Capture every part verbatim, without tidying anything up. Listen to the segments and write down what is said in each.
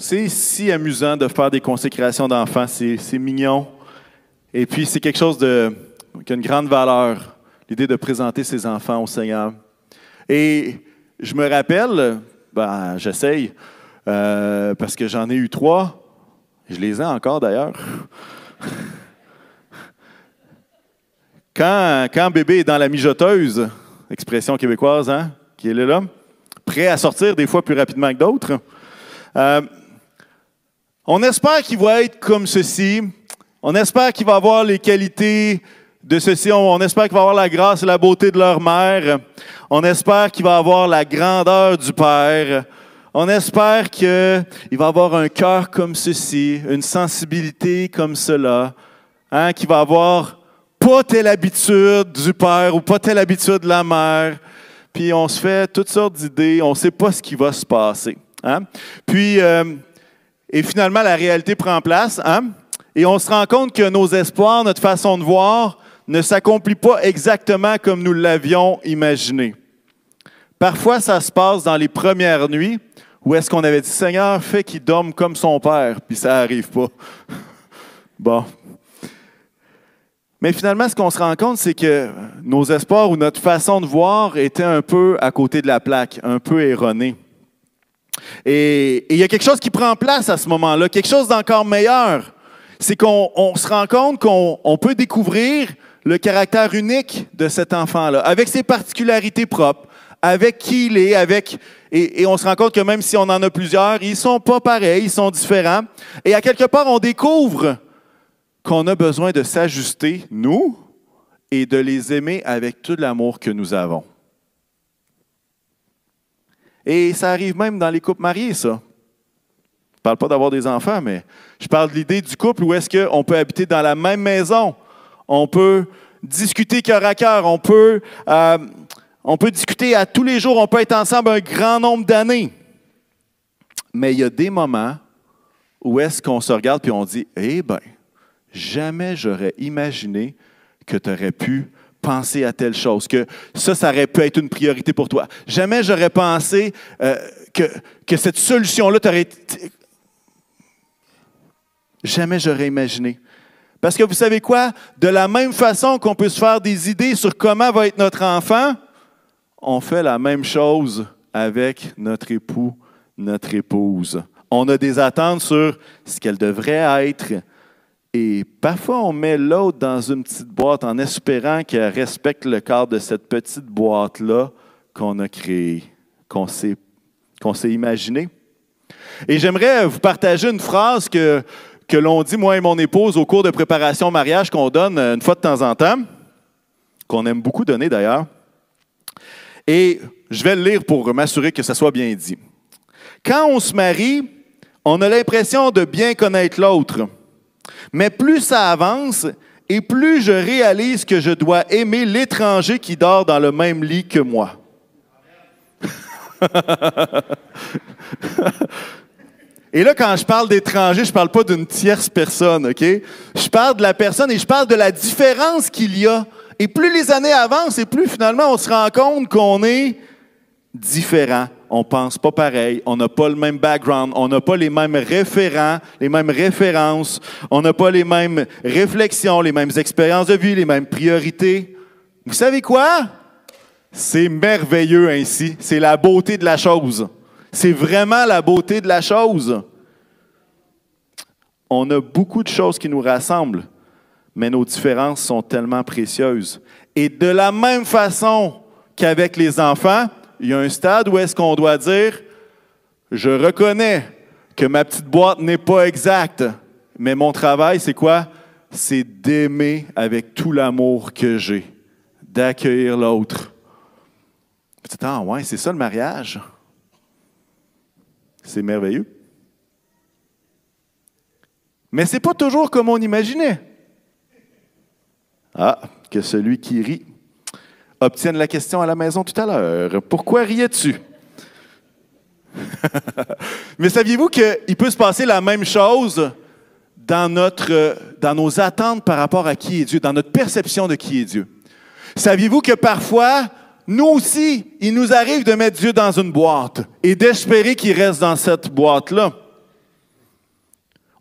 C'est si amusant de faire des consécrations d'enfants, c'est, c'est mignon. Et puis, c'est quelque chose de, qui a une grande valeur, l'idée de présenter ses enfants au Seigneur. Et je me rappelle, ben, j'essaye, euh, parce que j'en ai eu trois, je les ai encore d'ailleurs. Quand, quand bébé est dans la mijoteuse, expression québécoise, hein, qui est là, prêt à sortir des fois plus rapidement que d'autres, euh, on espère qu'il va être comme ceci, on espère qu'il va avoir les qualités de ceci, on, on espère qu'il va avoir la grâce et la beauté de leur mère, on espère qu'il va avoir la grandeur du père, on espère qu'il va avoir un cœur comme ceci, une sensibilité comme cela, hein, qu'il va avoir pas telle habitude du père ou pas telle habitude de la mère. Puis on se fait toutes sortes d'idées, on ne sait pas ce qui va se passer. Hein? Puis, euh, et finalement, la réalité prend place. Hein? Et on se rend compte que nos espoirs, notre façon de voir, ne s'accomplit pas exactement comme nous l'avions imaginé. Parfois, ça se passe dans les premières nuits où est-ce qu'on avait dit « Seigneur, fais qu'il dorme comme son père », puis ça n'arrive pas. Bon. Mais finalement, ce qu'on se rend compte, c'est que nos espoirs ou notre façon de voir étaient un peu à côté de la plaque, un peu erronée. Et il y a quelque chose qui prend place à ce moment-là, quelque chose d'encore meilleur. C'est qu'on on se rend compte qu'on on peut découvrir le caractère unique de cet enfant-là, avec ses particularités propres, avec qui il est, avec... Et, et on se rend compte que même si on en a plusieurs, ils ne sont pas pareils, ils sont différents. Et à quelque part, on découvre qu'on a besoin de s'ajuster, nous, et de les aimer avec tout l'amour que nous avons. Et ça arrive même dans les couples mariés, ça. Je ne parle pas d'avoir des enfants, mais je parle de l'idée du couple où est-ce qu'on peut habiter dans la même maison, on peut discuter cœur à cœur, on peut, euh, on peut discuter à tous les jours, on peut être ensemble un grand nombre d'années. Mais il y a des moments où est-ce qu'on se regarde et on dit « Eh bien, jamais j'aurais imaginé que tu aurais pu penser à telle chose, que ça, ça aurait pu être une priorité pour toi. Jamais j'aurais pensé euh, que, que cette solution-là t'aurait... Jamais j'aurais imaginé. Parce que vous savez quoi? De la même façon qu'on peut se faire des idées sur comment va être notre enfant, on fait la même chose avec notre époux, notre épouse. On a des attentes sur ce qu'elle devrait être. Et parfois, on met l'autre dans une petite boîte en espérant qu'elle respecte le cadre de cette petite boîte-là qu'on a créée, qu'on s'est, qu'on s'est imaginée. Et j'aimerais vous partager une phrase que, que l'on dit, moi et mon épouse, au cours de préparation au mariage qu'on donne une fois de temps en temps, qu'on aime beaucoup donner d'ailleurs. Et je vais le lire pour m'assurer que ça soit bien dit. Quand on se marie, on a l'impression de bien connaître l'autre. Mais plus ça avance et plus je réalise que je dois aimer l'étranger qui dort dans le même lit que moi. Et là, quand je parle d'étranger, je ne parle pas d'une tierce personne, OK? Je parle de la personne et je parle de la différence qu'il y a. Et plus les années avancent et plus finalement on se rend compte qu'on est différent. On ne pense pas pareil, on n'a pas le même background, on n'a pas les mêmes référents, les mêmes références, on n'a pas les mêmes réflexions, les mêmes expériences de vie, les mêmes priorités. Vous savez quoi? C'est merveilleux ainsi, c'est la beauté de la chose. C'est vraiment la beauté de la chose. On a beaucoup de choses qui nous rassemblent, mais nos différences sont tellement précieuses. Et de la même façon qu'avec les enfants, il y a un stade où est-ce qu'on doit dire « Je reconnais que ma petite boîte n'est pas exacte, mais mon travail, c'est quoi? C'est d'aimer avec tout l'amour que j'ai, d'accueillir l'autre. » « Ah ouais, c'est ça le mariage. » C'est merveilleux. Mais ce n'est pas toujours comme on imaginait. Ah, que celui qui rit obtiennent la question à la maison tout à l'heure. Pourquoi riais-tu? Mais saviez-vous qu'il peut se passer la même chose dans, notre, dans nos attentes par rapport à qui est Dieu, dans notre perception de qui est Dieu? Saviez-vous que parfois, nous aussi, il nous arrive de mettre Dieu dans une boîte et d'espérer qu'il reste dans cette boîte-là?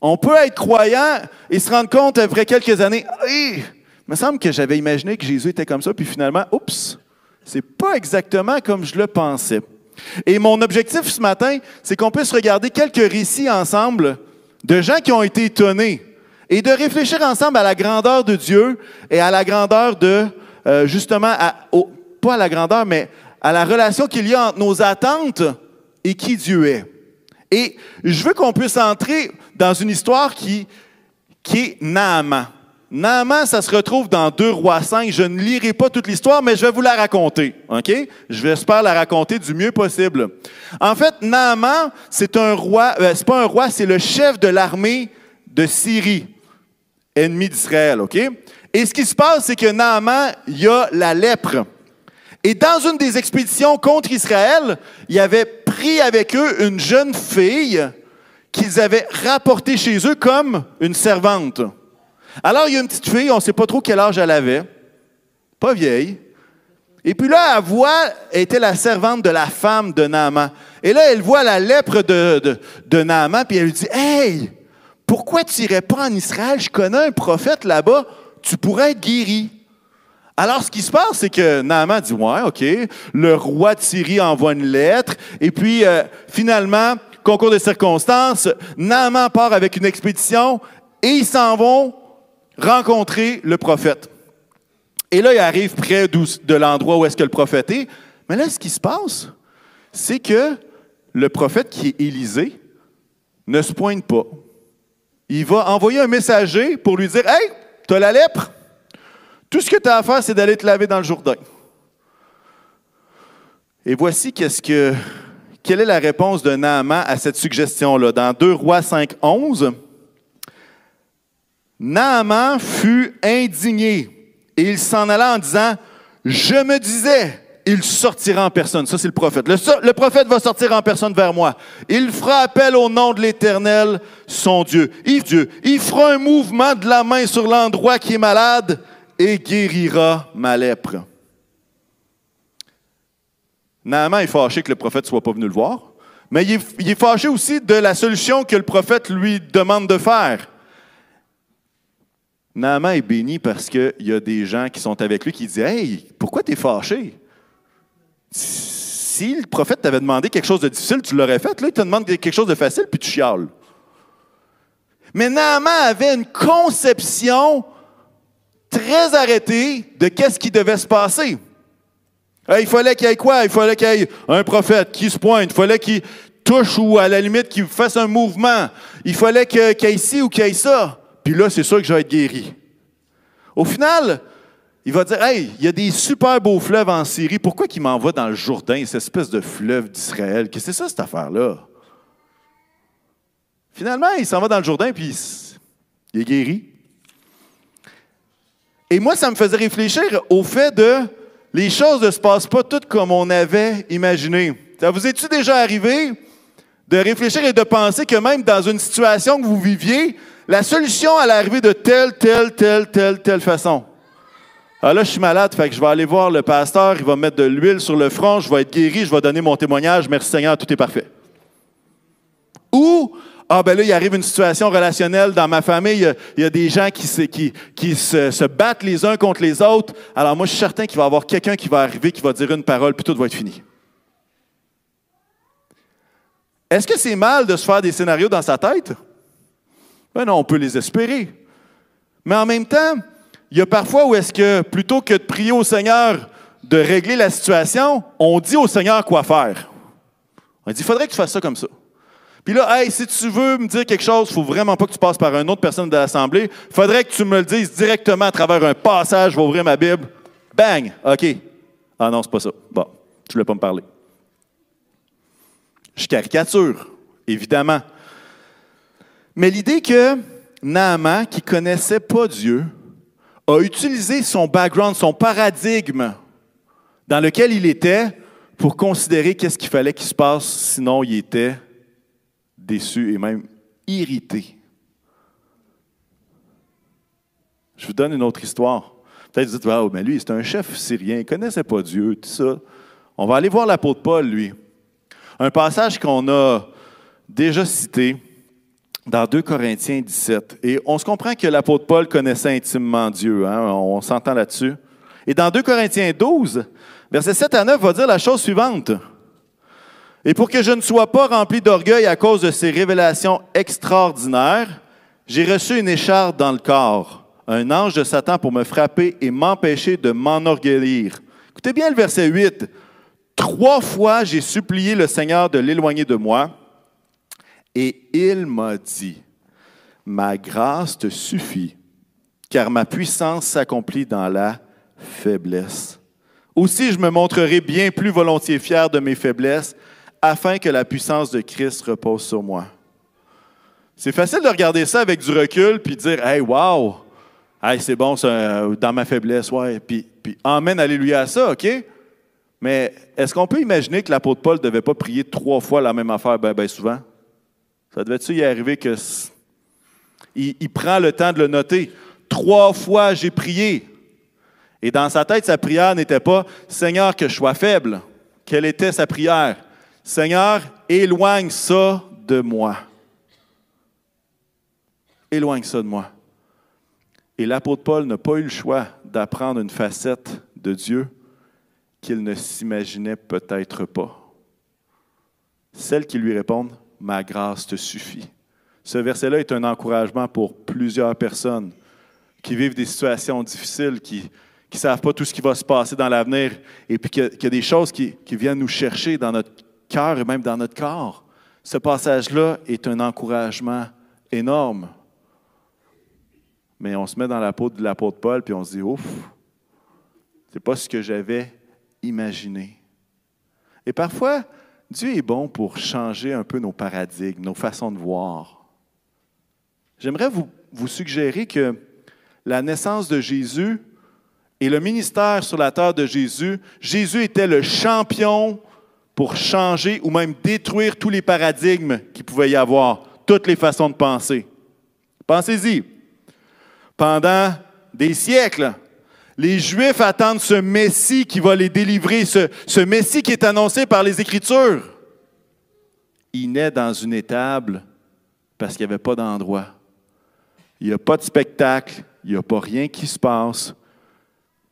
On peut être croyant et se rendre compte après quelques années, hey, il me semble que j'avais imaginé que Jésus était comme ça, puis finalement, oups, c'est pas exactement comme je le pensais. Et mon objectif ce matin, c'est qu'on puisse regarder quelques récits ensemble de gens qui ont été étonnés et de réfléchir ensemble à la grandeur de Dieu et à la grandeur de, euh, justement, à, au, pas à la grandeur, mais à la relation qu'il y a entre nos attentes et qui Dieu est. Et je veux qu'on puisse entrer dans une histoire qui, qui est Naaman. Naaman, ça se retrouve dans deux Rois cinq. Je ne lirai pas toute l'histoire, mais je vais vous la raconter. Ok? Je vais espérer la raconter du mieux possible. En fait, Naaman, c'est un roi, euh, c'est pas un roi, c'est le chef de l'armée de Sirie, ennemi d'Israël. Ok? Et ce qui se passe, c'est que Naaman, il a la lèpre. Et dans une des expéditions contre Israël, il avait pris avec eux une jeune fille qu'ils avaient rapportée chez eux comme une servante. Alors, il y a une petite fille, on ne sait pas trop quel âge elle avait, pas vieille. Et puis là, elle voit, elle était la servante de la femme de Naaman. Et là, elle voit la lèpre de, de, de Naaman, puis elle lui dit, « Hey, pourquoi tu n'irais pas en Israël? Je connais un prophète là-bas, tu pourrais être guéri. » Alors, ce qui se passe, c'est que Naaman dit, « Ouais, OK, le roi de Syrie envoie une lettre. » Et puis, euh, finalement, concours de circonstances, Naaman part avec une expédition et ils s'en vont rencontrer le prophète. Et là, il arrive près de l'endroit où est-ce que le prophète est. Mais là, ce qui se passe, c'est que le prophète, qui est Élisée, ne se pointe pas. Il va envoyer un messager pour lui dire, « Hey, tu as la lèpre. Tout ce que tu as à faire, c'est d'aller te laver dans le Jourdain. » Et voici qu'est-ce que, quelle est la réponse de Naaman à cette suggestion-là. Dans deux Rois cinq, onze, Naaman fut indigné et il s'en alla en disant, « Je me disais, il sortira en personne. » Ça, c'est le prophète. Le, « Le prophète va sortir en personne vers moi. Il fera appel au nom de l'Éternel, son Dieu. Il, Dieu. Il fera un mouvement de la main sur l'endroit qui est malade. » et guérira ma lèpre. » Naaman est fâché que le prophète ne soit pas venu le voir, mais il est, il est fâché aussi de la solution que le prophète lui demande de faire. Naaman est béni parce qu'il y a des gens qui sont avec lui qui disent « Hey, pourquoi tu es fâché? Si le prophète t'avait demandé quelque chose de difficile, tu l'aurais fait. Là, il te demande quelque chose de facile, puis tu chiales. » Mais Naaman avait une conception très arrêté de qu'est-ce qui devait se passer. Il fallait qu'il y ait quoi? Il fallait qu'il y ait un prophète qui se pointe. Il fallait qu'il touche ou à la limite qu'il fasse un mouvement. Il fallait qu'il y ait ci ou qu'il y ait ça. Puis là, c'est sûr que je vais être guéri. Au final, il va dire, « Hey, il y a des super beaux fleuves en Syrie. Pourquoi qu'il m'envoie dans le Jourdain, cette espèce de fleuve d'Israël? Qu'est-ce que c'est ça, cette affaire-là? » Finalement, il s'en va dans le Jourdain, puis il est guéri. Et moi, ça me faisait réfléchir au fait de les choses ne se passent pas toutes comme on avait imaginé. Ça vous est-tu déjà arrivé de réfléchir et de penser que même dans une situation que vous viviez, la solution allait arriver de telle, telle, telle, telle, telle façon? Ah là, je suis malade, fait que je vais aller voir le pasteur, il va me mettre de l'huile sur le front, je vais être guéri, je vais donner mon témoignage, merci Seigneur, tout est parfait. Ou, ah, ben là, il arrive une situation relationnelle dans ma famille. Il y a, il y a des gens qui, se, qui, qui se, se battent les uns contre les autres. Alors, moi, je suis certain qu'il va y avoir quelqu'un qui va arriver, qui va dire une parole, puis tout va être fini. Est-ce que c'est mal de se faire des scénarios dans sa tête? Ben non, on peut les espérer. Mais en même temps, il y a parfois où est-ce que, plutôt que de prier au Seigneur de régler la situation, on dit au Seigneur quoi faire. On dit, « Il faudrait que tu fasses ça comme ça. » Puis là, « Hey, si tu veux me dire quelque chose, il ne faut vraiment pas que tu passes par une autre personne de l'Assemblée. Il faudrait que tu me le dises directement à travers un passage. Je vais ouvrir ma Bible. » Bang! OK. Ah non, c'est pas ça. Bon, tu ne voulais pas me parler. Je caricature, évidemment. Mais l'idée que Naaman, qui ne connaissait pas Dieu, a utilisé son background, son paradigme dans lequel il était pour considérer qu'est-ce qu'il fallait qu'il se passe, sinon il était déçu et même irrité. Je vous donne une autre histoire. Peut-être vous dites, wow, mais lui, c'est un chef syrien, il ne connaissait pas Dieu, tout ça. On va aller voir l'apôtre Paul, lui. Un passage qu'on a déjà cité dans deux Corinthiens dix-sept. Et on se comprend que l'apôtre Paul connaissait intimement Dieu. Hein? On s'entend là-dessus. Et dans deux Corinthiens douze, versets sept à neuf, va dire la chose suivante. « Et pour que je ne sois pas rempli d'orgueil à cause de ces révélations extraordinaires, j'ai reçu une écharpe dans le corps, un ange de Satan pour me frapper et m'empêcher de m'enorgueillir. » Écoutez bien le verset huit. « Trois fois j'ai supplié le Seigneur de l'éloigner de moi, et il m'a dit, « Ma grâce te suffit, car ma puissance s'accomplit dans la faiblesse. Aussi, je me montrerai bien plus volontiers fier de mes faiblesses, afin que la puissance de Christ repose sur moi. » C'est facile de regarder ça avec du recul puis dire, « Hey, wow! Hey, c'est bon, ça, dans ma faiblesse, ouais. » Puis, puis amen, alléluia à ça, OK? Mais est-ce qu'on peut imaginer que l'apôtre Paul ne devait pas prier trois fois la même affaire bien ben souvent? Ça devait-tu y arriver que... Il, il prend le temps de le noter. « Trois fois, j'ai prié. » Et dans sa tête, sa prière n'était pas « Seigneur, que je sois faible. » Quelle était sa prière? « Seigneur, éloigne ça de moi. » Éloigne ça de moi. Et l'apôtre Paul n'a pas eu le choix d'apprendre une facette de Dieu qu'il ne s'imaginait peut-être pas. Celle qui lui répond « Ma grâce te suffit. » Ce verset-là est un encouragement pour plusieurs personnes qui vivent des situations difficiles, qui ne savent pas tout ce qui va se passer dans l'avenir, et puis qu'il y a des choses qui, qui viennent nous chercher dans notre cœur et même dans notre corps. Ce passage-là est un encouragement énorme. Mais on se met dans la peau de l'apôtre Paul, puis on se dit « Ouf, c'est pas ce que j'avais imaginé. » Et parfois, Dieu est bon pour changer un peu nos paradigmes, nos façons de voir. J'aimerais vous, vous suggérer que la naissance de Jésus et le ministère sur la terre de Jésus, Jésus était le champion pour changer ou même détruire tous les paradigmes qu'il pouvait y avoir, toutes les façons de penser. Pensez-y. Pendant des siècles, les Juifs attendent ce Messie qui va les délivrer, ce, ce Messie qui est annoncé par les Écritures. Il naît dans une étable parce qu'il n'y avait pas d'endroit. Il n'y a pas de spectacle, il n'y a pas rien qui se passe.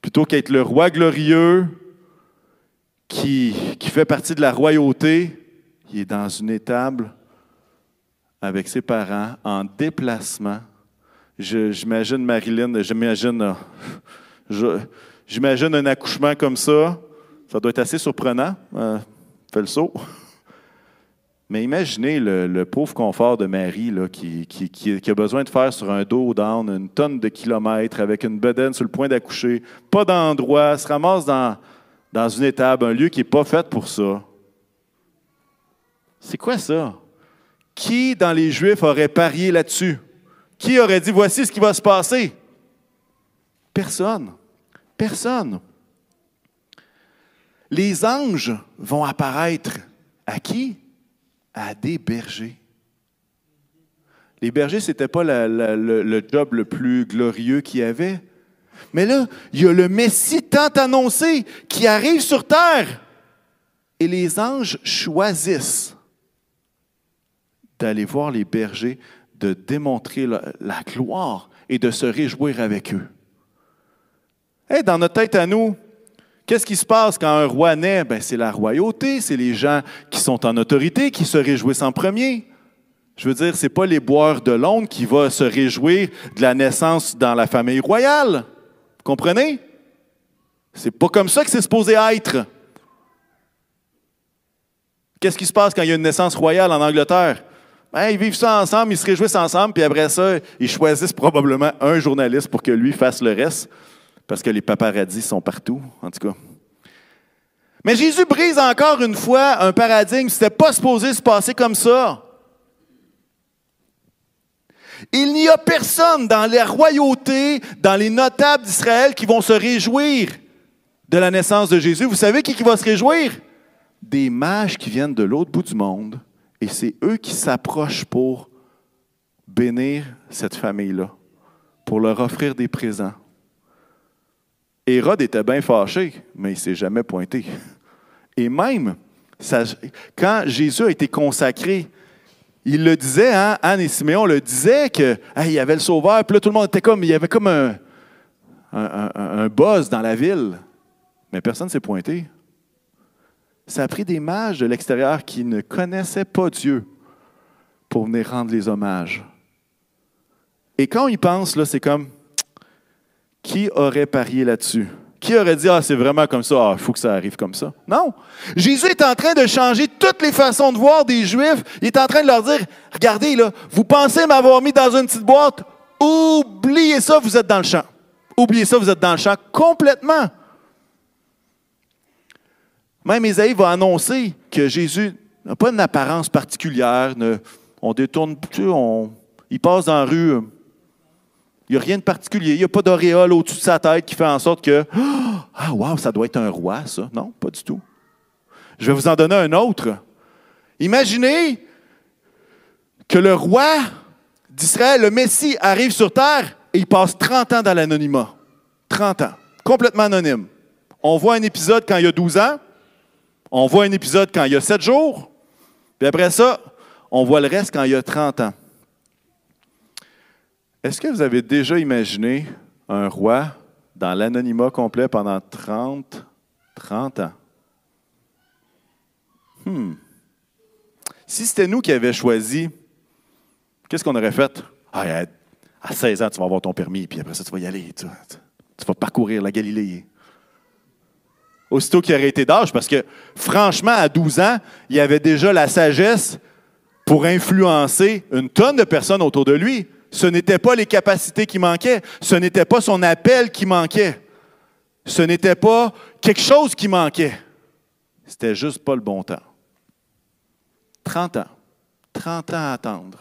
Plutôt qu'être le roi glorieux qui, qui fait partie de la royauté, il est dans une étable avec ses parents en déplacement. Je, j'imagine Marilyn, j'imagine, je, j'imagine un accouchement comme ça. Ça doit être assez surprenant. Euh, fais le saut. Mais imaginez le, le pauvre confort de Marie là, qui, qui, qui a besoin de faire sur un dos down une tonne de kilomètres avec une bedaine sur le point d'accoucher, pas d'endroit, se ramasse dans, dans une étable, un lieu qui n'est pas fait pour ça. C'est quoi ça? Qui dans les Juifs aurait parié là-dessus? Qui aurait dit, voici ce qui va se passer? Personne. Personne. Les anges vont apparaître à qui? À des bergers. Les bergers, ce n'était pas la, la, le, le job le plus glorieux qu'il y avait. Mais là, il y a le Messie tant annoncé qui arrive sur terre. Et les anges choisissent d'aller voir les bergers, de démontrer la, la gloire et de se réjouir avec eux. Hey, dans notre tête à nous, qu'est-ce qui se passe quand un roi naît? Ben, c'est la royauté, c'est les gens qui sont en autorité qui se réjouissent en premier. Je veux dire, ce n'est pas les boires de Londres qui vont se réjouir de la naissance dans la famille royale. Vous comprenez? C'est pas comme ça que c'est supposé être. Qu'est-ce qui se passe quand il y a une naissance royale en Angleterre? Hein, ils vivent ça ensemble, ils se réjouissent ensemble, puis après ça, ils choisissent probablement un journaliste pour que lui fasse le reste, parce que les paparazzis sont partout, en tout cas. Mais Jésus brise encore une fois un paradigme, c'était pas supposé se passer comme ça. Il n'y a personne dans les royautés, dans les notables d'Israël qui vont se réjouir de la naissance de Jésus. Vous savez qui, qui va se réjouir? Des mages qui viennent de l'autre bout du monde. Et c'est eux qui s'approchent pour bénir cette famille-là, pour leur offrir des présents. Hérode était bien fâché, mais il ne s'est jamais pointé. Et même, ça, quand Jésus a été consacré, il le disait, hein, Anne et Siméon le disaient, qu'il hey, y avait le Sauveur. Puis là, tout le monde était comme, il y avait comme un, un, un, un buzz dans la ville. Mais personne ne s'est pointé. Ça a pris des mages de l'extérieur qui ne connaissaient pas Dieu pour venir rendre les hommages. Et quand ils pensent, là, c'est comme, qui aurait parié là-dessus? Qui aurait dit « Ah, c'est vraiment comme ça, ah, faut que ça arrive comme ça. » Non. Jésus est en train de changer toutes les façons de voir des Juifs. Il est en train de leur dire « Regardez, là, vous pensez m'avoir mis dans une petite boîte? Oubliez ça, vous êtes dans le champ. Oubliez ça, vous êtes dans le champ complètement. » Même Ésaïe va annoncer que Jésus n'a pas une apparence particulière. Ne, on détourne, on, il passe dans la rue. Il n'y a rien de particulier. Il n'y a pas d'auréole au-dessus de sa tête qui fait en sorte que « Ah, wow, ça doit être un roi, ça. » Non, pas du tout. Je vais vous en donner un autre. Imaginez que le roi d'Israël, le Messie, arrive sur terre et il passe trente ans dans l'anonymat. trente ans. Complètement anonyme. On voit un épisode quand il y a douze ans. On voit un épisode quand il y a sept jours. Puis après ça, on voit le reste quand il y a trente ans. Est-ce que vous avez déjà imaginé un roi dans l'anonymat complet pendant trente ans? Hmm. Si c'était nous qui avions choisi, qu'est-ce qu'on aurait fait? Ah, à seize ans, tu vas avoir ton permis, puis après ça, tu vas y aller. Tu, tu vas parcourir la Galilée. Aussitôt qu'il aurait été d'âge, parce que franchement, à douze ans, il avait déjà la sagesse pour influencer une tonne de personnes autour de lui. Ce n'était pas les capacités qui manquaient. Ce n'était pas son appel qui manquait. Ce n'était pas quelque chose qui manquait. C'était juste pas le bon temps. trente ans. trente ans à attendre.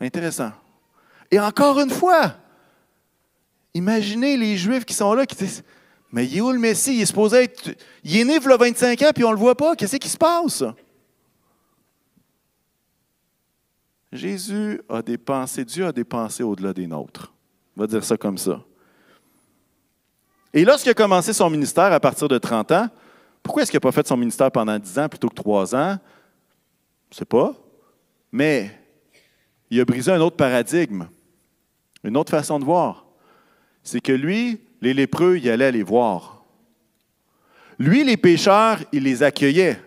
Intéressant. Et encore une fois, imaginez les Juifs qui sont là, qui disent « Mais il est où le Messie? Il est supposé être... Il est né il y a vingt-cinq ans, puis on ne le voit pas. Qu'est-ce qui se passe? » Jésus a des pensées, Dieu a des pensées au-delà des nôtres. On va dire ça comme ça. Et lorsqu'il a commencé son ministère à partir de trente ans, pourquoi est-ce qu'il n'a pas fait son ministère pendant dix ans plutôt que trois ans? Je ne sais pas. Mais il a brisé un autre paradigme, une autre façon de voir. C'est que lui, les lépreux, il allait les voir. Lui, les pécheurs, il les accueillait.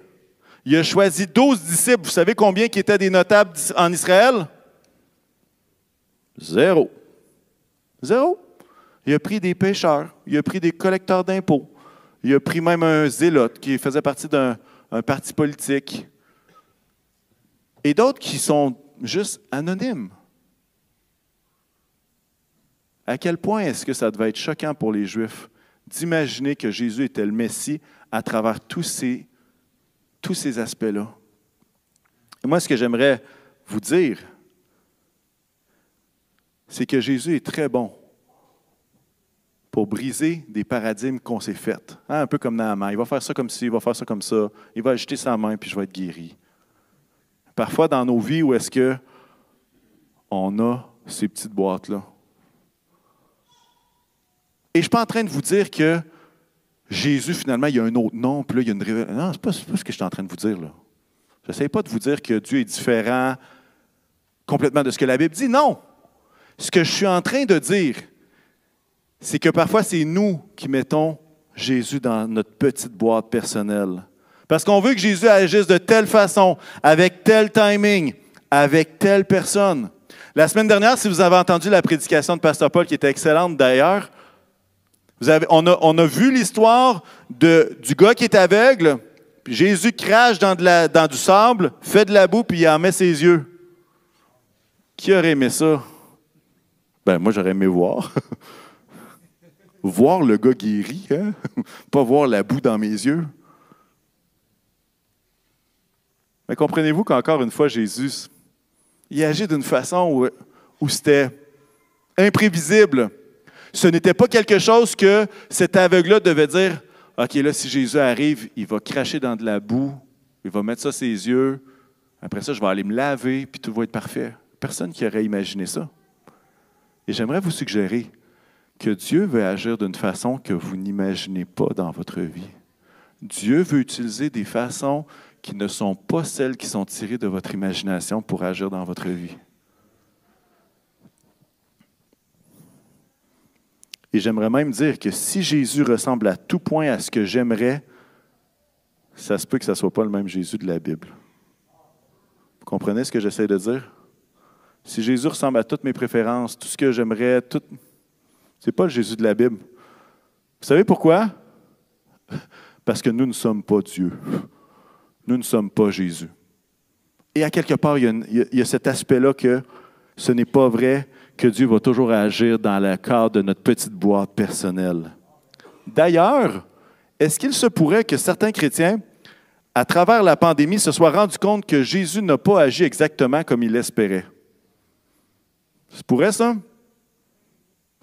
Il a choisi douze disciples. Vous savez combien qui étaient des notables en Israël? Zéro. Zéro. Il a pris des pêcheurs. Il a pris des collecteurs d'impôts. Il a pris même un zélote qui faisait partie d'un parti politique. Et d'autres qui sont juste anonymes. À quel point est-ce que ça devait être choquant pour les Juifs d'imaginer que Jésus était le Messie à travers tous ces tous ces aspects-là. Et moi, ce que j'aimerais vous dire, c'est que Jésus est très bon pour briser des paradigmes qu'on s'est faits. Hein, un peu comme Naaman. Il va faire ça comme ci, il va faire ça comme ça. Il va agiter sa main, puis je vais être guéri. Parfois, dans nos vies, où est-ce que on a ces petites boîtes-là? Et je ne suis pas en train de vous dire que Jésus, finalement, il y a un autre nom, puis là, il y a une révélation. Non, ce n'est pas, pas ce que je suis en train de vous dire, là. Je n'essaie pas de vous dire que Dieu est différent complètement de ce que la Bible dit. Non! Ce que je suis en train de dire, c'est que parfois, c'est nous qui mettons Jésus dans notre petite boîte personnelle. Parce qu'on veut que Jésus agisse de telle façon, avec tel timing, avec telle personne. La semaine dernière, si vous avez entendu la prédication de Pasteur Paul, qui était excellente d'ailleurs, Vous avez, on, a, on a vu l'histoire du gars qui est aveugle, puis Jésus crache dans, de la, dans du sable, fait de la boue, puis il en met ses yeux. Qui aurait aimé ça? Ben moi, j'aurais aimé voir. Voir le gars guéri, hein? Pas voir la boue dans mes yeux. Mais comprenez-vous qu'encore une fois, Jésus, il agit d'une façon où, où c'était imprévisible. Ce n'était pas quelque chose que cet aveugle-là devait dire, « OK, là, si Jésus arrive, il va cracher dans de la boue, il va mettre ça à ses yeux, après ça, je vais aller me laver, puis tout va être parfait. » Personne qui aurait imaginé ça. Et j'aimerais vous suggérer que Dieu veut agir d'une façon que vous n'imaginez pas dans votre vie. Dieu veut utiliser des façons qui ne sont pas celles qui sont tirées de votre imagination pour agir dans votre vie. Et j'aimerais même dire que si Jésus ressemble à tout point à ce que j'aimerais, ça se peut que ça ne soit pas le même Jésus de la Bible. Vous comprenez ce que j'essaie de dire? Si Jésus ressemble à toutes mes préférences, tout ce que j'aimerais, tout... c'est pas le Jésus de la Bible. Vous savez pourquoi? Parce que nous ne sommes pas Dieu. Nous ne sommes pas Jésus. Et à quelque part, il y a, une, il y a cet aspect-là que ce n'est pas vrai que Dieu va toujours agir dans le cadre de notre petite boîte personnelle. D'ailleurs, est-ce qu'il se pourrait que certains chrétiens, à travers la pandémie, se soient rendus compte que Jésus n'a pas agi exactement comme il l'espérait? Ça pourrait, ça?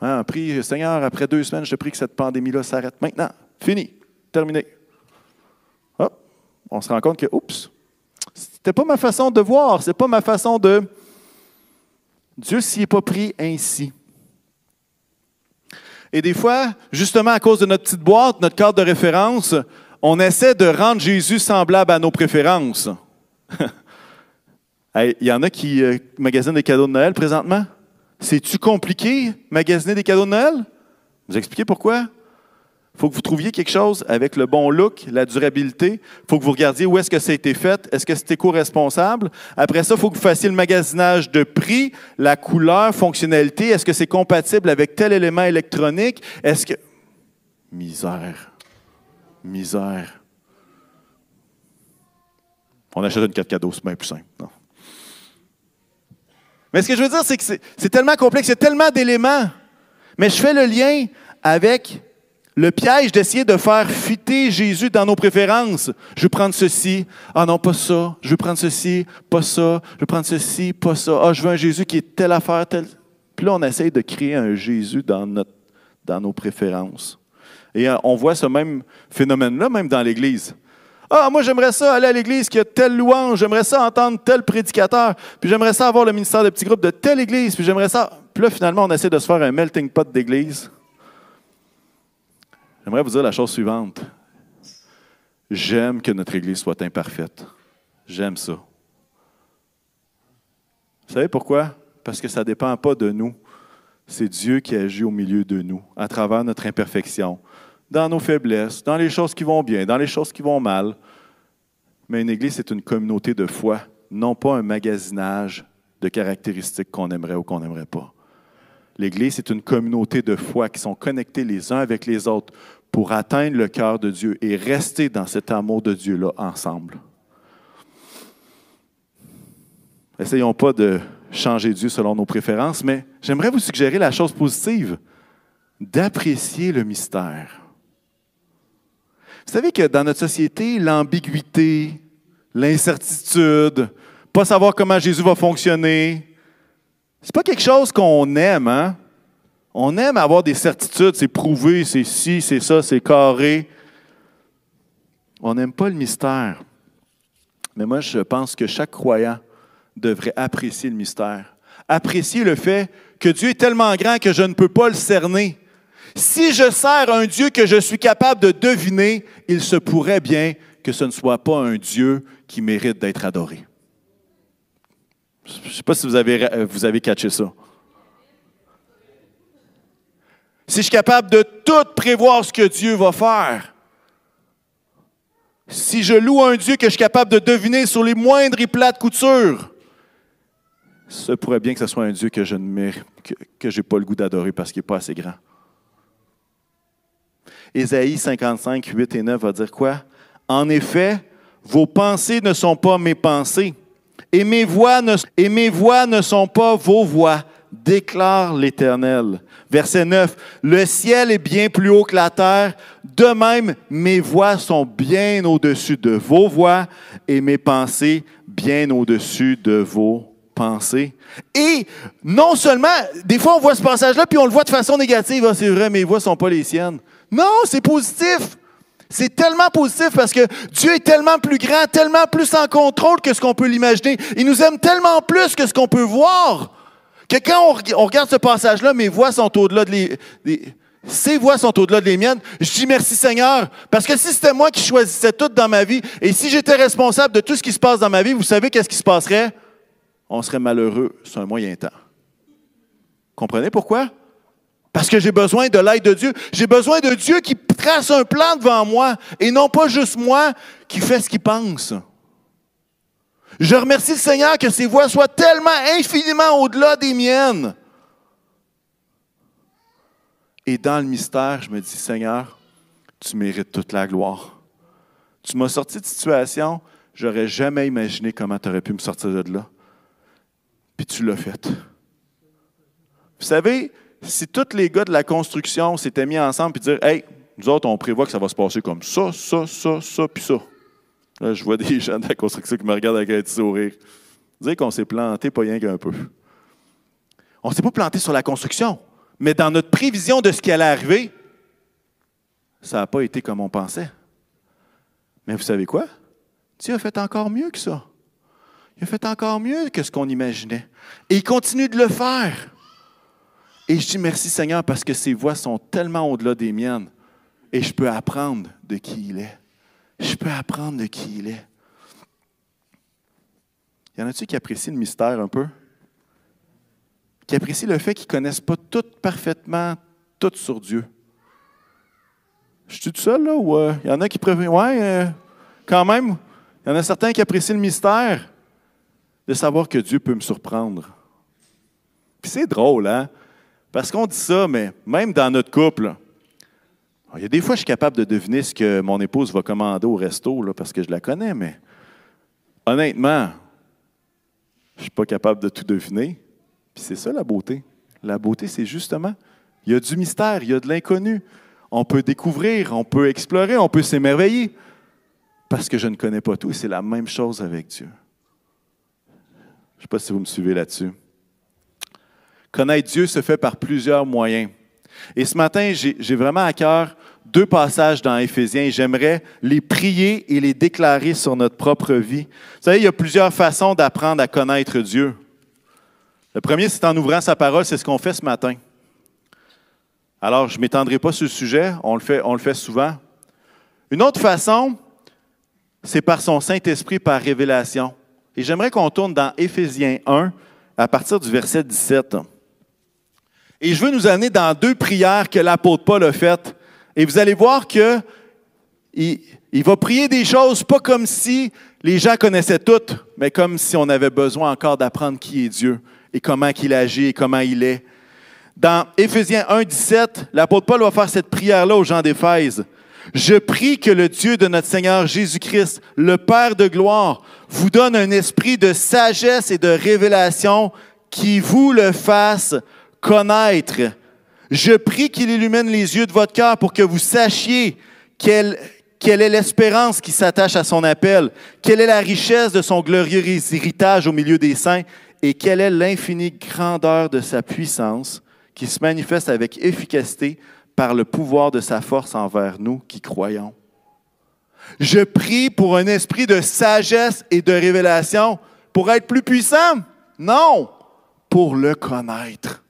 Hein, on prie, Seigneur, après deux semaines, je te prie que cette pandémie-là s'arrête maintenant. Fini. Terminé. Hop. On se rend compte que, oups, c'était pas ma façon de voir, c'est pas ma façon de... Dieu s'y est pas pris ainsi. Et des fois, justement à cause de notre petite boîte, notre cadre de référence, on essaie de rendre Jésus semblable à nos préférences. Hey, y en a qui euh, magasinent des cadeaux de Noël présentement. C'est-tu compliqué, magasiner des cadeaux de Noël? Vous expliquez pourquoi? Il faut que vous trouviez quelque chose avec le bon look, la durabilité. Il faut que vous regardiez où est-ce que ça a été fait. Est-ce que c'était éco-responsable? Après ça, il faut que vous fassiez le magasinage de prix, la couleur, fonctionnalité. Est-ce que c'est compatible avec tel élément électronique? Est-ce que... Misère. Misère. On achète une carte cadeau, c'est bien plus simple. Non. Mais ce que je veux dire, c'est que c'est tellement complexe, il y a tellement d'éléments. Mais je fais le lien avec... le piège d'essayer de faire fitter Jésus dans nos préférences. Je veux prendre ceci. Ah non, pas ça. Je veux prendre ceci, pas ça. Je veux prendre ceci, pas ça. Ah, je veux un Jésus qui est telle affaire, telle... Puis là, on essaye de créer un Jésus dans, notre, dans nos préférences. Et on voit ce même phénomène-là, même dans l'Église. Ah, moi, j'aimerais ça aller à l'Église qui a telle louange. J'aimerais ça entendre tel prédicateur. Puis j'aimerais ça avoir le ministère de petits groupes de telle Église. Puis j'aimerais ça... Puis là, finalement, on essaie de se faire un melting pot d'Église. J'aimerais vous dire la chose suivante. J'aime que notre Église soit imparfaite. J'aime ça. Vous savez pourquoi? Parce que ça ne dépend pas de nous. C'est Dieu qui agit au milieu de nous, à travers notre imperfection, dans nos faiblesses, dans les choses qui vont bien, dans les choses qui vont mal. Mais une Église, c'est une communauté de foi, non pas un magasinage de caractéristiques qu'on aimerait ou qu'on n'aimerait pas. L'Église, c'est une communauté de foi qui sont connectés les uns avec les autres pour atteindre le cœur de Dieu et rester dans cet amour de Dieu-là ensemble. Essayons pas de changer Dieu selon nos préférences, mais j'aimerais vous suggérer la chose positive, d'apprécier le mystère. Vous savez que dans notre société, l'ambiguïté, l'incertitude, pas savoir comment Jésus va fonctionner... c'est pas quelque chose qu'on aime, hein? On aime avoir des certitudes, c'est prouvé, c'est ci, c'est ça, c'est carré. On n'aime pas le mystère. Mais moi, je pense que chaque croyant devrait apprécier le mystère. Apprécier le fait que Dieu est tellement grand que je ne peux pas le cerner. Si je sers un Dieu que je suis capable de deviner, il se pourrait bien que ce ne soit pas un Dieu qui mérite d'être adoré. Je ne sais pas si vous avez, vous avez catché ça. Si je suis capable de tout prévoir ce que Dieu va faire, si je loue un Dieu que je suis capable de deviner sur les moindres et plates coutures, ce pourrait bien que ce soit un Dieu que je n'ai que, que pas le goût d'adorer parce qu'il n'est pas assez grand. Ésaïe cinquante-cinq, huit et neuf va dire quoi? « En effet, vos pensées ne sont pas mes pensées. » Et mes voix ne, et mes voix ne sont pas vos voix, déclare l'Éternel. Verset neuf, le ciel est bien plus haut que la terre, de même mes voix sont bien au-dessus de vos voix et mes pensées bien au-dessus de vos pensées. Et non seulement, des fois on voit ce passage-là puis on le voit de façon négative, ah, c'est vrai, mes voix ne sont pas les siennes. Non, c'est positif. C'est tellement positif parce que Dieu est tellement plus grand, tellement plus en contrôle que ce qu'on peut l'imaginer. Il nous aime tellement plus que ce qu'on peut voir. Que quand on regarde ce passage-là, mes voix sont au-delà de les, des, Ses voies sont au-delà des miennes. Je dis merci Seigneur, parce que si c'était moi qui choisissais tout dans ma vie, et si j'étais responsable de tout ce qui se passe dans ma vie, vous savez qu'est-ce qui se passerait? On serait malheureux sur un moyen temps. Comprenez pourquoi? Parce que j'ai besoin de l'aide de Dieu. J'ai besoin de Dieu qui trace un plan devant moi, et non pas juste moi qui fait ce qu'il pense. Je remercie le Seigneur que ses voies soient tellement infiniment au-delà des miennes. Et dans le mystère, je me dis, Seigneur, tu mérites toute la gloire. Tu m'as sorti de situation, je n'aurais jamais imaginé comment tu aurais pu me sortir de là. Puis tu l'as fait. Vous savez, si tous les gars de la construction s'étaient mis ensemble et dire, hey, nous autres, on prévoit que ça va se passer comme ça, ça, ça, ça, puis ça. Là, je vois des gens de la construction qui me regardent avec un petit sourire. Dire qu'on s'est planté, pas rien qu'un peu. On ne s'est pas planté sur la construction. Mais dans notre prévision de ce qui allait arriver, ça n'a pas été comme on pensait. Mais vous savez quoi? Dieu a fait encore mieux que ça. Il a fait encore mieux que ce qu'on imaginait. Et il continue de le faire. Et je dis merci Seigneur parce que ses voies sont tellement au-delà des miennes. Et je peux apprendre de qui il est. Je peux apprendre de qui il est. Y en a-t-il qui apprécient le mystère un peu? Qui apprécient le fait qu'ils ne connaissent pas tout parfaitement, tout sur Dieu. Je suis tout seul, là, ou euh, y en a qui préviennent? Ouais, euh, quand même, il y en a certains qui apprécient le mystère de savoir que Dieu peut me surprendre. Puis c'est drôle, hein? Parce qu'on dit ça, mais même dans notre couple, il y a des fois, je suis capable de deviner ce que mon épouse va commander au resto, là, parce que je la connais, mais honnêtement, je ne suis pas capable de tout deviner. Puis c'est ça la beauté. La beauté, c'est justement, il y a du mystère, il y a de l'inconnu. On peut découvrir, on peut explorer, on peut s'émerveiller. Parce que je ne connais pas tout, et c'est la même chose avec Dieu. Je ne sais pas si vous me suivez là-dessus. Connaître Dieu se fait par plusieurs moyens. Et ce matin, j'ai vraiment à cœur deux passages dans Éphésiens. J'aimerais les prier et les déclarer sur notre propre vie. Vous savez, il y a plusieurs façons d'apprendre à connaître Dieu. Le premier, c'est en ouvrant sa parole, c'est ce qu'on fait ce matin. Alors, je ne m'étendrai pas sur le sujet, on le fait, on le fait souvent. Une autre façon, c'est par son Saint-Esprit, par révélation. Et j'aimerais qu'on tourne dans Éphésiens un, à partir du verset dix-sept. Et je veux nous amener dans deux prières que l'apôtre Paul a faites. Et vous allez voir que il, il va prier des choses, pas comme si les gens connaissaient toutes, mais comme si on avait besoin encore d'apprendre qui est Dieu. Et comment il agit, et comment il est. Dans Éphésiens un, dix-sept, l'apôtre Paul va faire cette prière-là aux gens d'Éphèse. « Je prie que le Dieu de notre Seigneur Jésus-Christ, le Père de gloire, vous donne un esprit de sagesse et de révélation qui vous le fasse connaître. Je prie qu'il illumine les yeux de votre cœur pour que vous sachiez quelle, quelle est l'espérance qui s'attache à son appel, quelle est la richesse de son glorieux héritage au milieu des saints. Et quelle est l'infinie grandeur de sa puissance qui se manifeste avec efficacité par le pouvoir de sa force envers nous qui croyons. » Je prie pour un esprit de sagesse et de révélation pour être plus puissant? Non, pour le connaître.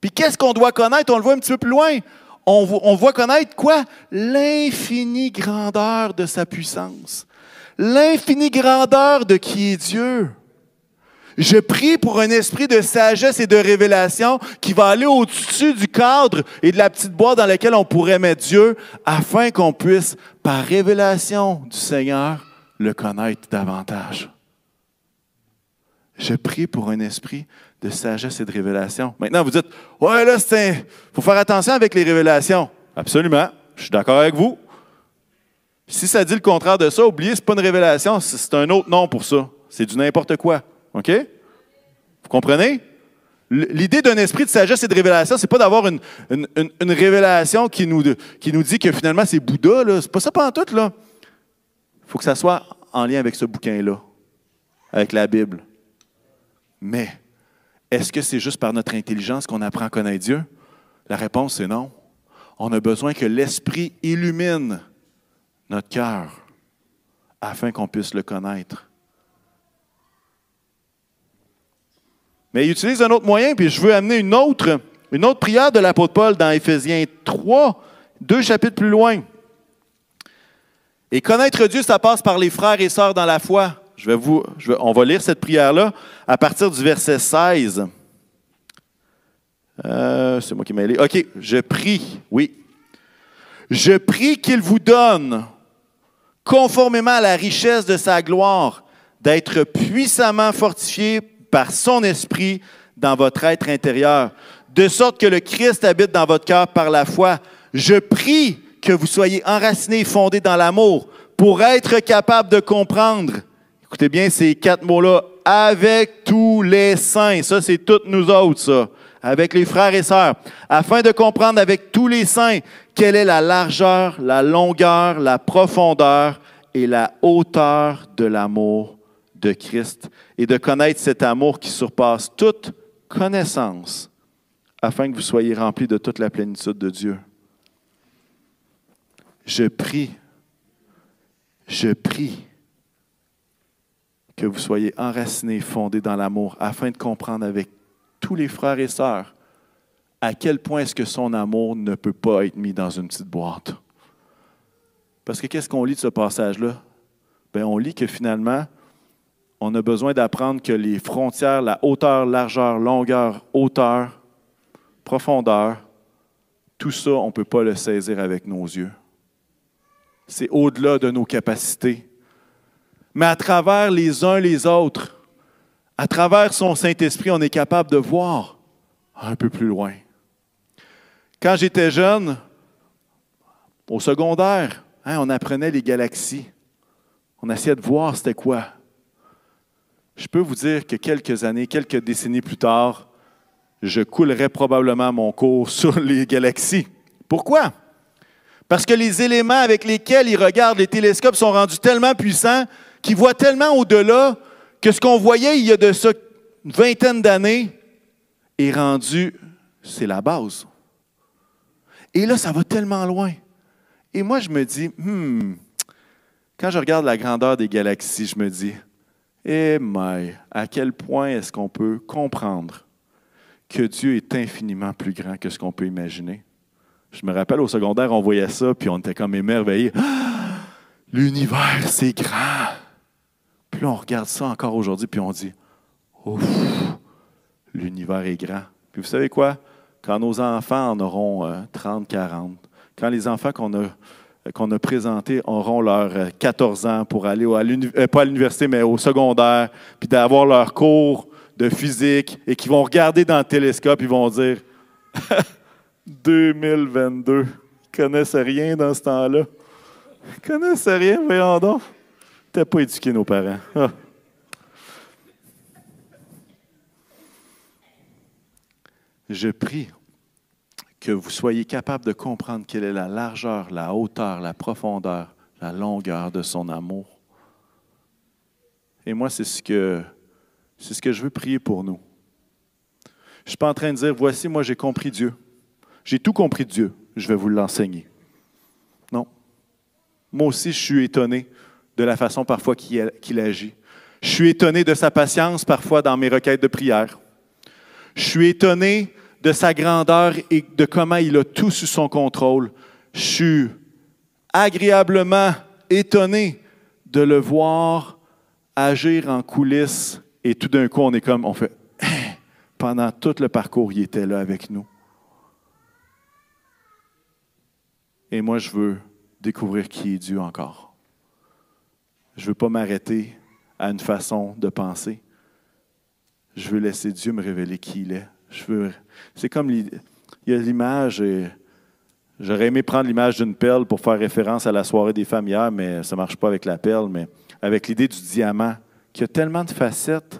Puis qu'est-ce qu'on doit connaître? On le voit un petit peu plus loin. On, on voit connaître quoi? L'infinie grandeur de sa puissance. L'infinie grandeur de qui est Dieu. Je prie pour un esprit de sagesse et de révélation qui va aller au-dessus du cadre et de la petite boîte dans laquelle on pourrait mettre Dieu afin qu'on puisse, par révélation du Seigneur, le connaître davantage. Je prie pour un esprit de sagesse et de révélation. Maintenant, vous dites, « Ouais, là, c'est un... faut faire attention avec les révélations. » Absolument, je suis d'accord avec vous. Si ça dit le contraire de ça, oubliez, ce n'est pas une révélation, c'est un autre nom pour ça. C'est du n'importe quoi. OK? Vous comprenez? L'idée d'un esprit de sagesse et de révélation, c'est pas d'avoir une, une, une, une révélation qui nous, qui nous dit que finalement c'est Bouddha, là. C'est pas ça pantoute, là. Il faut que ça soit en lien avec ce bouquin-là, avec la Bible. Mais, est-ce que c'est juste par notre intelligence qu'on apprend à connaître Dieu? La réponse, c'est non. On a besoin que l'Esprit illumine notre cœur afin qu'on puisse le connaître. Mais il utilise un autre moyen, puis je veux amener une autre Une autre prière de l'apôtre Paul dans Éphésiens trois, deux chapitres plus loin. Et connaître Dieu, ça passe par les frères et sœurs dans la foi. Je vais vous, je vais, on va lire cette prière-là à partir du verset seize. Euh, c'est moi qui m'ai allé. OK, je prie, oui. Je prie qu'il vous donne, conformément à la richesse de sa gloire, d'être puissamment fortifié par son esprit dans votre être intérieur, de sorte que le Christ habite dans votre cœur par la foi. Je prie que vous soyez enracinés et fondés dans l'amour pour être capables de comprendre, écoutez bien ces quatre mots-là, avec tous les saints, ça c'est toutes nous autres, ça, avec les frères et sœurs, afin de comprendre avec tous les saints quelle est la largeur, la longueur, la profondeur et la hauteur de l'amour de Christ, et de connaître cet amour qui surpasse toute connaissance, afin que vous soyez remplis de toute la plénitude de Dieu. Je prie, je prie que vous soyez enracinés, fondés dans l'amour, afin de comprendre avec tous les frères et sœurs, à quel point est-ce que son amour ne peut pas être mis dans une petite boîte. Parce que qu'est-ce qu'on lit de ce passage-là? Bien, on lit que finalement, on a besoin d'apprendre que les frontières, la hauteur, largeur, longueur, hauteur, profondeur, tout ça, on ne peut pas le saisir avec nos yeux. C'est au-delà de nos capacités. Mais à travers les uns les autres, à travers son Saint-Esprit, on est capable de voir un peu plus loin. Quand j'étais jeune, au secondaire, hein, on apprenait les galaxies. On essayait de voir c'était quoi. Je peux vous dire que quelques années, quelques décennies plus tard, je coulerais probablement mon cours sur les galaxies. Pourquoi? Parce que les éléments avec lesquels ils regardent les télescopes sont rendus tellement puissants qu'ils voient tellement au-delà que ce qu'on voyait il y a de ça une vingtaine d'années est rendu, c'est la base. Et là, ça va tellement loin. Et moi, je me dis, hmm, quand je regarde la grandeur des galaxies, je me dis, eh my, à quel point est-ce qu'on peut comprendre que Dieu est infiniment plus grand que ce qu'on peut imaginer? Je me rappelle, au secondaire, on voyait ça, puis on était comme émerveillés. Ah, l'univers, c'est grand! Puis là, on regarde ça encore aujourd'hui, puis on dit, ouf, l'univers est grand. Puis vous savez quoi? Quand nos enfants en auront euh, trente, quarante, quand les enfants qu'on a, qu'on a présentés auront leurs euh, quatorze ans pour aller, au, à euh, pas à l'université, mais au secondaire, puis d'avoir leur cours de physique, et qu'ils vont regarder dans le télescope, ils vont dire, deux mille vingt-deux, ils ne connaissaient rien dans ce temps-là. Ils ne connaissaient rien, voyons donc. Ils n'étaient pas éduqués, nos parents. Ah. Je prie que vous soyez capables de comprendre quelle est la largeur, la hauteur, la profondeur, la longueur de son amour. Et moi, c'est ce que, c'est ce que je veux prier pour nous. Je ne suis pas en train de dire, voici, moi, j'ai compris Dieu. J'ai tout compris de Dieu, je vais vous l'enseigner. Non. Moi aussi, je suis étonné de la façon parfois qu'il agit. Je suis étonné de sa patience parfois dans mes requêtes de prière. Je suis étonné de sa grandeur et de comment il a tout sous son contrôle. Je suis agréablement étonné de le voir agir en coulisses et tout d'un coup, on est comme, on fait, pendant tout le parcours, il était là avec nous. Et moi, je veux découvrir qui est Dieu encore. Je ne veux pas m'arrêter à une façon de penser. Je veux laisser Dieu me révéler qui il est. Je veux... C'est comme il y a l'image. Et... J'aurais aimé prendre l'image d'une perle pour faire référence à la soirée des femmes hier, mais ça ne marche pas avec la perle, mais avec l'idée du diamant, qui a tellement de facettes,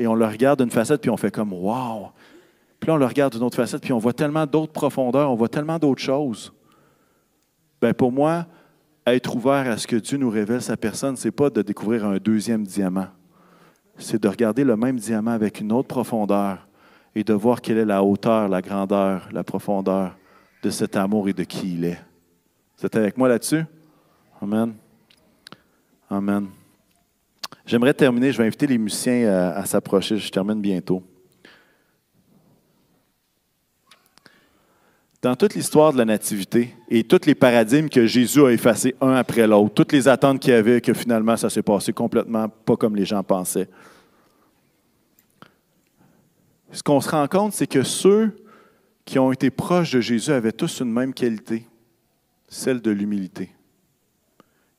et on le regarde d'une facette, puis on fait comme « wow ». Puis là, on le regarde d'une autre facette, puis on voit tellement d'autres profondeurs, on voit tellement d'autres choses. Bien, pour moi, être ouvert à ce que Dieu nous révèle sa personne, ce n'est pas de découvrir un deuxième diamant. C'est de regarder le même diamant avec une autre profondeur et de voir quelle est la hauteur, la grandeur, la profondeur de cet amour et de qui il est. Vous êtes avec moi là-dessus? Amen. Amen. J'aimerais terminer. Je vais inviter les musiciens à, à s'approcher. Je termine bientôt. Dans toute l'histoire de la nativité et tous les paradigmes que Jésus a effacés un après l'autre, toutes les attentes qu'il y avait, que finalement ça s'est passé complètement pas comme les gens pensaient. Ce qu'on se rend compte, c'est que ceux qui ont été proches de Jésus avaient tous une même qualité, celle de l'humilité.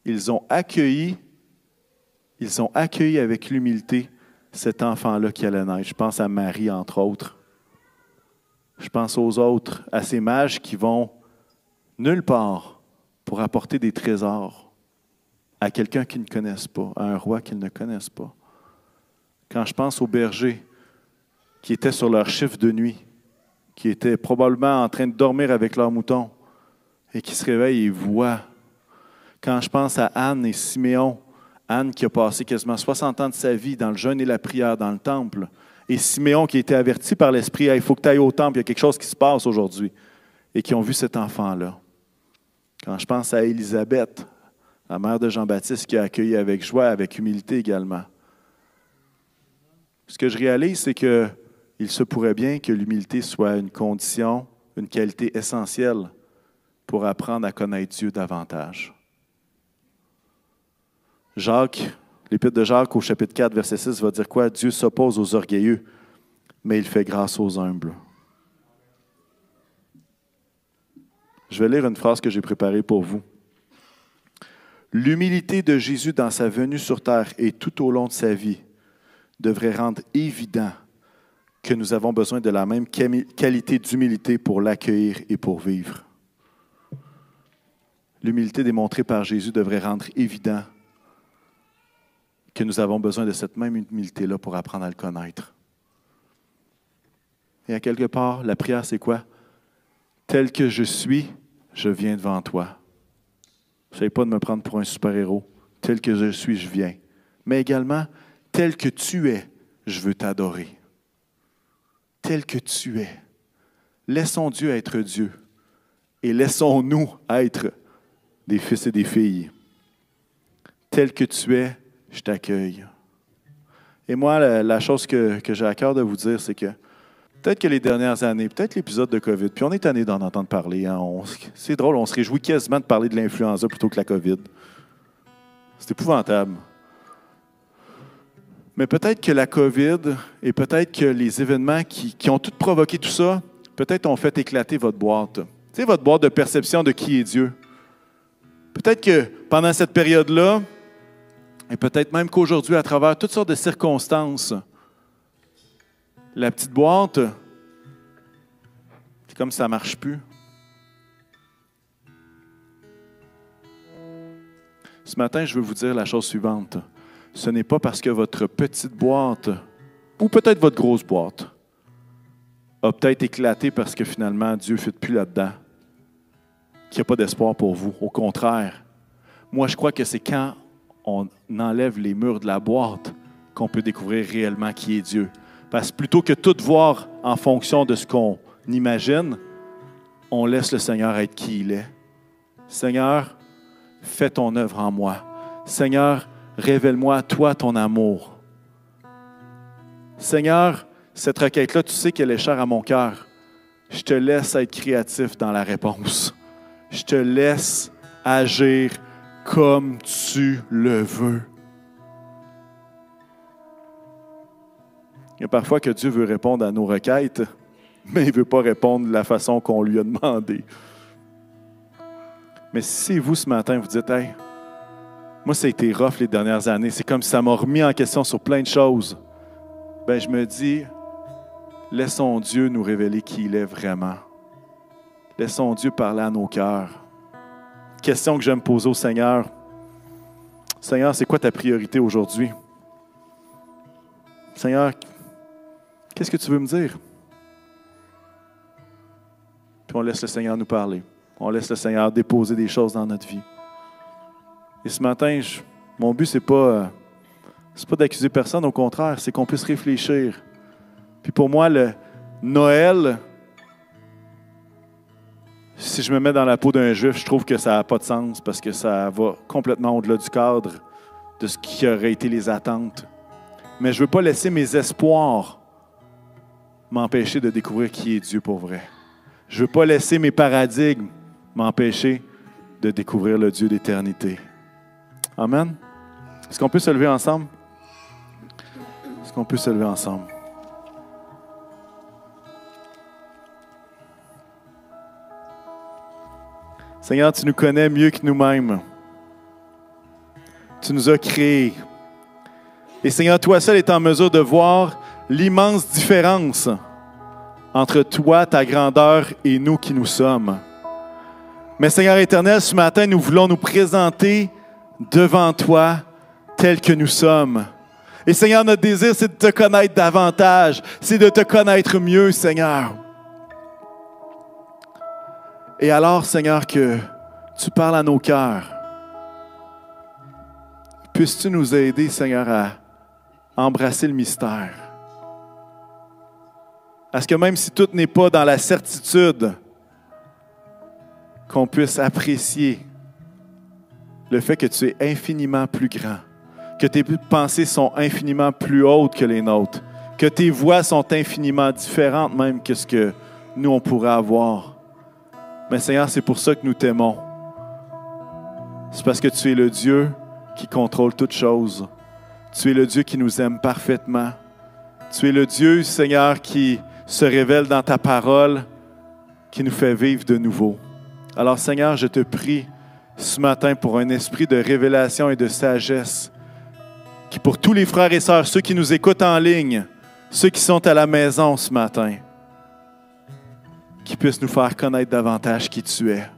Ils ont accueilli, ils ont accueilli avec l'humilité cet enfant-là qui allait naître. Je pense à Marie, entre autres. Je pense aux autres, à ces mages qui vont nulle part pour apporter des trésors à quelqu'un qu'ils ne connaissent pas, à un roi qu'ils ne connaissent pas. Quand je pense aux bergers qui étaient sur leur chiffre de nuit, qui étaient probablement en train de dormir avec leurs moutons et qui se réveillent et voient. Quand je pense à Anne et Siméon, Anne qui a passé quasiment soixante ans de sa vie dans le jeûne et la prière dans le temple, et Siméon qui a été averti par l'Esprit, hey, « il faut que tu ailles au temple, il y a quelque chose qui se passe aujourd'hui. » Et qui ont vu cet enfant-là. Quand je pense à Élisabeth, la mère de Jean-Baptiste, qui a accueilli avec joie, avec humilité également. Ce que je réalise, c'est qu'il se pourrait bien que l'humilité soit une condition, une qualité essentielle pour apprendre à connaître Dieu davantage. Jacques, l'Épître de Jacques, au chapitre quatre, verset six, va dire quoi? « Dieu s'oppose aux orgueilleux, mais il fait grâce aux humbles. » Je vais lire une phrase que j'ai préparée pour vous. « L'humilité de Jésus dans sa venue sur terre et tout au long de sa vie devrait rendre évident que nous avons besoin de la même qualité d'humilité pour l'accueillir et pour vivre. » L'humilité démontrée par Jésus devrait rendre évident que nous avons besoin de cette même humilité-là pour apprendre à le connaître. Et à quelque part, la prière, c'est quoi? Tel que je suis, je viens devant toi. N'essaye pas de me prendre pour un super-héros. Tel que je suis, je viens. Mais également, tel que tu es, je veux t'adorer. Tel que tu es. Laissons Dieu être Dieu. Et laissons-nous être des fils et des filles. Tel que tu es, je t'accueille. Et moi, la, la chose que, que j'ai à cœur de vous dire, c'est que peut-être que les dernières années, peut-être l'épisode de COVID, puis on est tanné d'en entendre parler. Hein, c'est drôle, on se réjouit quasiment de parler de l'influenza plutôt que la COVID. C'est épouvantable. Mais peut-être que la COVID et peut-être que les événements qui, qui ont tout provoqué tout ça, peut-être ont fait éclater votre boîte. Tu sais, votre boîte de perception de qui est Dieu. Peut-être que pendant cette période-là, et peut-être même qu'aujourd'hui, à travers toutes sortes de circonstances, la petite boîte, c'est comme ça ne marche plus. Ce matin, je veux vous dire la chose suivante. Ce n'est pas parce que votre petite boîte, ou peut-être votre grosse boîte, a peut-être éclaté parce que finalement, Dieu ne fit plus là-dedans, qu'il n'y a pas d'espoir pour vous. Au contraire, moi, je crois que c'est quand on enlève les murs de la boîte qu'on peut découvrir réellement qui est Dieu. Parce que plutôt que tout voir en fonction de ce qu'on imagine, on laisse le Seigneur être qui il est. Seigneur, fais ton œuvre en moi. Seigneur, révèle-moi, toi, ton amour. Seigneur, cette requête-là, tu sais qu'elle est chère à mon cœur. Je te laisse être créatif dans la réponse. Je te laisse agir comme tu le veux. Il y a parfois que Dieu veut répondre à nos requêtes, mais il ne veut pas répondre de la façon qu'on lui a demandé. Mais si vous, ce matin, vous dites, « Hey, moi, ça a été rough les dernières années, c'est comme si ça m'a remis en question sur plein de choses. » Ben, je me dis, laissons Dieu nous révéler qui il est vraiment. Laissons Dieu parler à nos cœurs. Question que j'aime poser au Seigneur. Seigneur, c'est quoi ta priorité aujourd'hui? Seigneur, qu'est-ce que tu veux me dire? Puis on laisse le Seigneur nous parler. On laisse le Seigneur déposer des choses dans notre vie. Et ce matin, je, mon but, c'est pas, euh, c'est pas d'accuser personne, au contraire, c'est qu'on puisse réfléchir. Puis pour moi, le Noël... Si je me mets dans la peau d'un juif, je trouve que ça n'a pas de sens parce que ça va complètement au-delà du cadre de ce qui aurait été les attentes. Mais je ne veux pas laisser mes espoirs m'empêcher de découvrir qui est Dieu pour vrai. Je ne veux pas laisser mes paradigmes m'empêcher de découvrir le Dieu d'éternité. Amen. Est-ce qu'on peut se lever ensemble? Est-ce qu'on peut se lever ensemble? Seigneur, tu nous connais mieux que nous-mêmes. Tu nous as créés. Et Seigneur, toi seul es en mesure de voir l'immense différence entre toi, ta grandeur, et nous qui nous sommes. Mais Seigneur éternel, ce matin, nous voulons nous présenter devant toi tel que nous sommes. Et Seigneur, notre désir, c'est de te connaître davantage, c'est de te connaître mieux, Seigneur. Et alors, Seigneur, que tu parles à nos cœurs, puisses-tu nous aider, Seigneur, à embrasser le mystère. Parce que même si tout n'est pas dans la certitude, qu'on puisse apprécier le fait que tu es infiniment plus grand, que tes pensées sont infiniment plus hautes que les nôtres, que tes voix sont infiniment différentes même que ce que nous, on pourrait avoir. Mais Seigneur, c'est pour ça que nous t'aimons. C'est parce que tu es le Dieu qui contrôle toutes choses. Tu es le Dieu qui nous aime parfaitement. Tu es le Dieu, Seigneur, qui se révèle dans ta parole, qui nous fait vivre de nouveau. Alors, Seigneur, je te prie ce matin pour un esprit de révélation et de sagesse qui, pour tous les frères et sœurs, ceux qui nous écoutent en ligne, ceux qui sont à la maison ce matin, qui puissent nous faire connaître davantage qui tu es.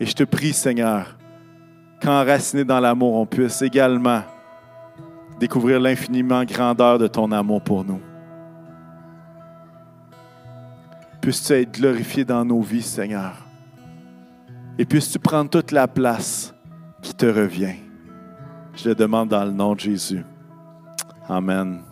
Et je te prie, Seigneur, qu'enraciné dans l'amour, on puisse également découvrir l'infiniment grandeur de ton amour pour nous. Puisses-tu être glorifié dans nos vies, Seigneur. Et puisses-tu prendre toute la place qui te revient. Je le demande dans le nom de Jésus. Amen.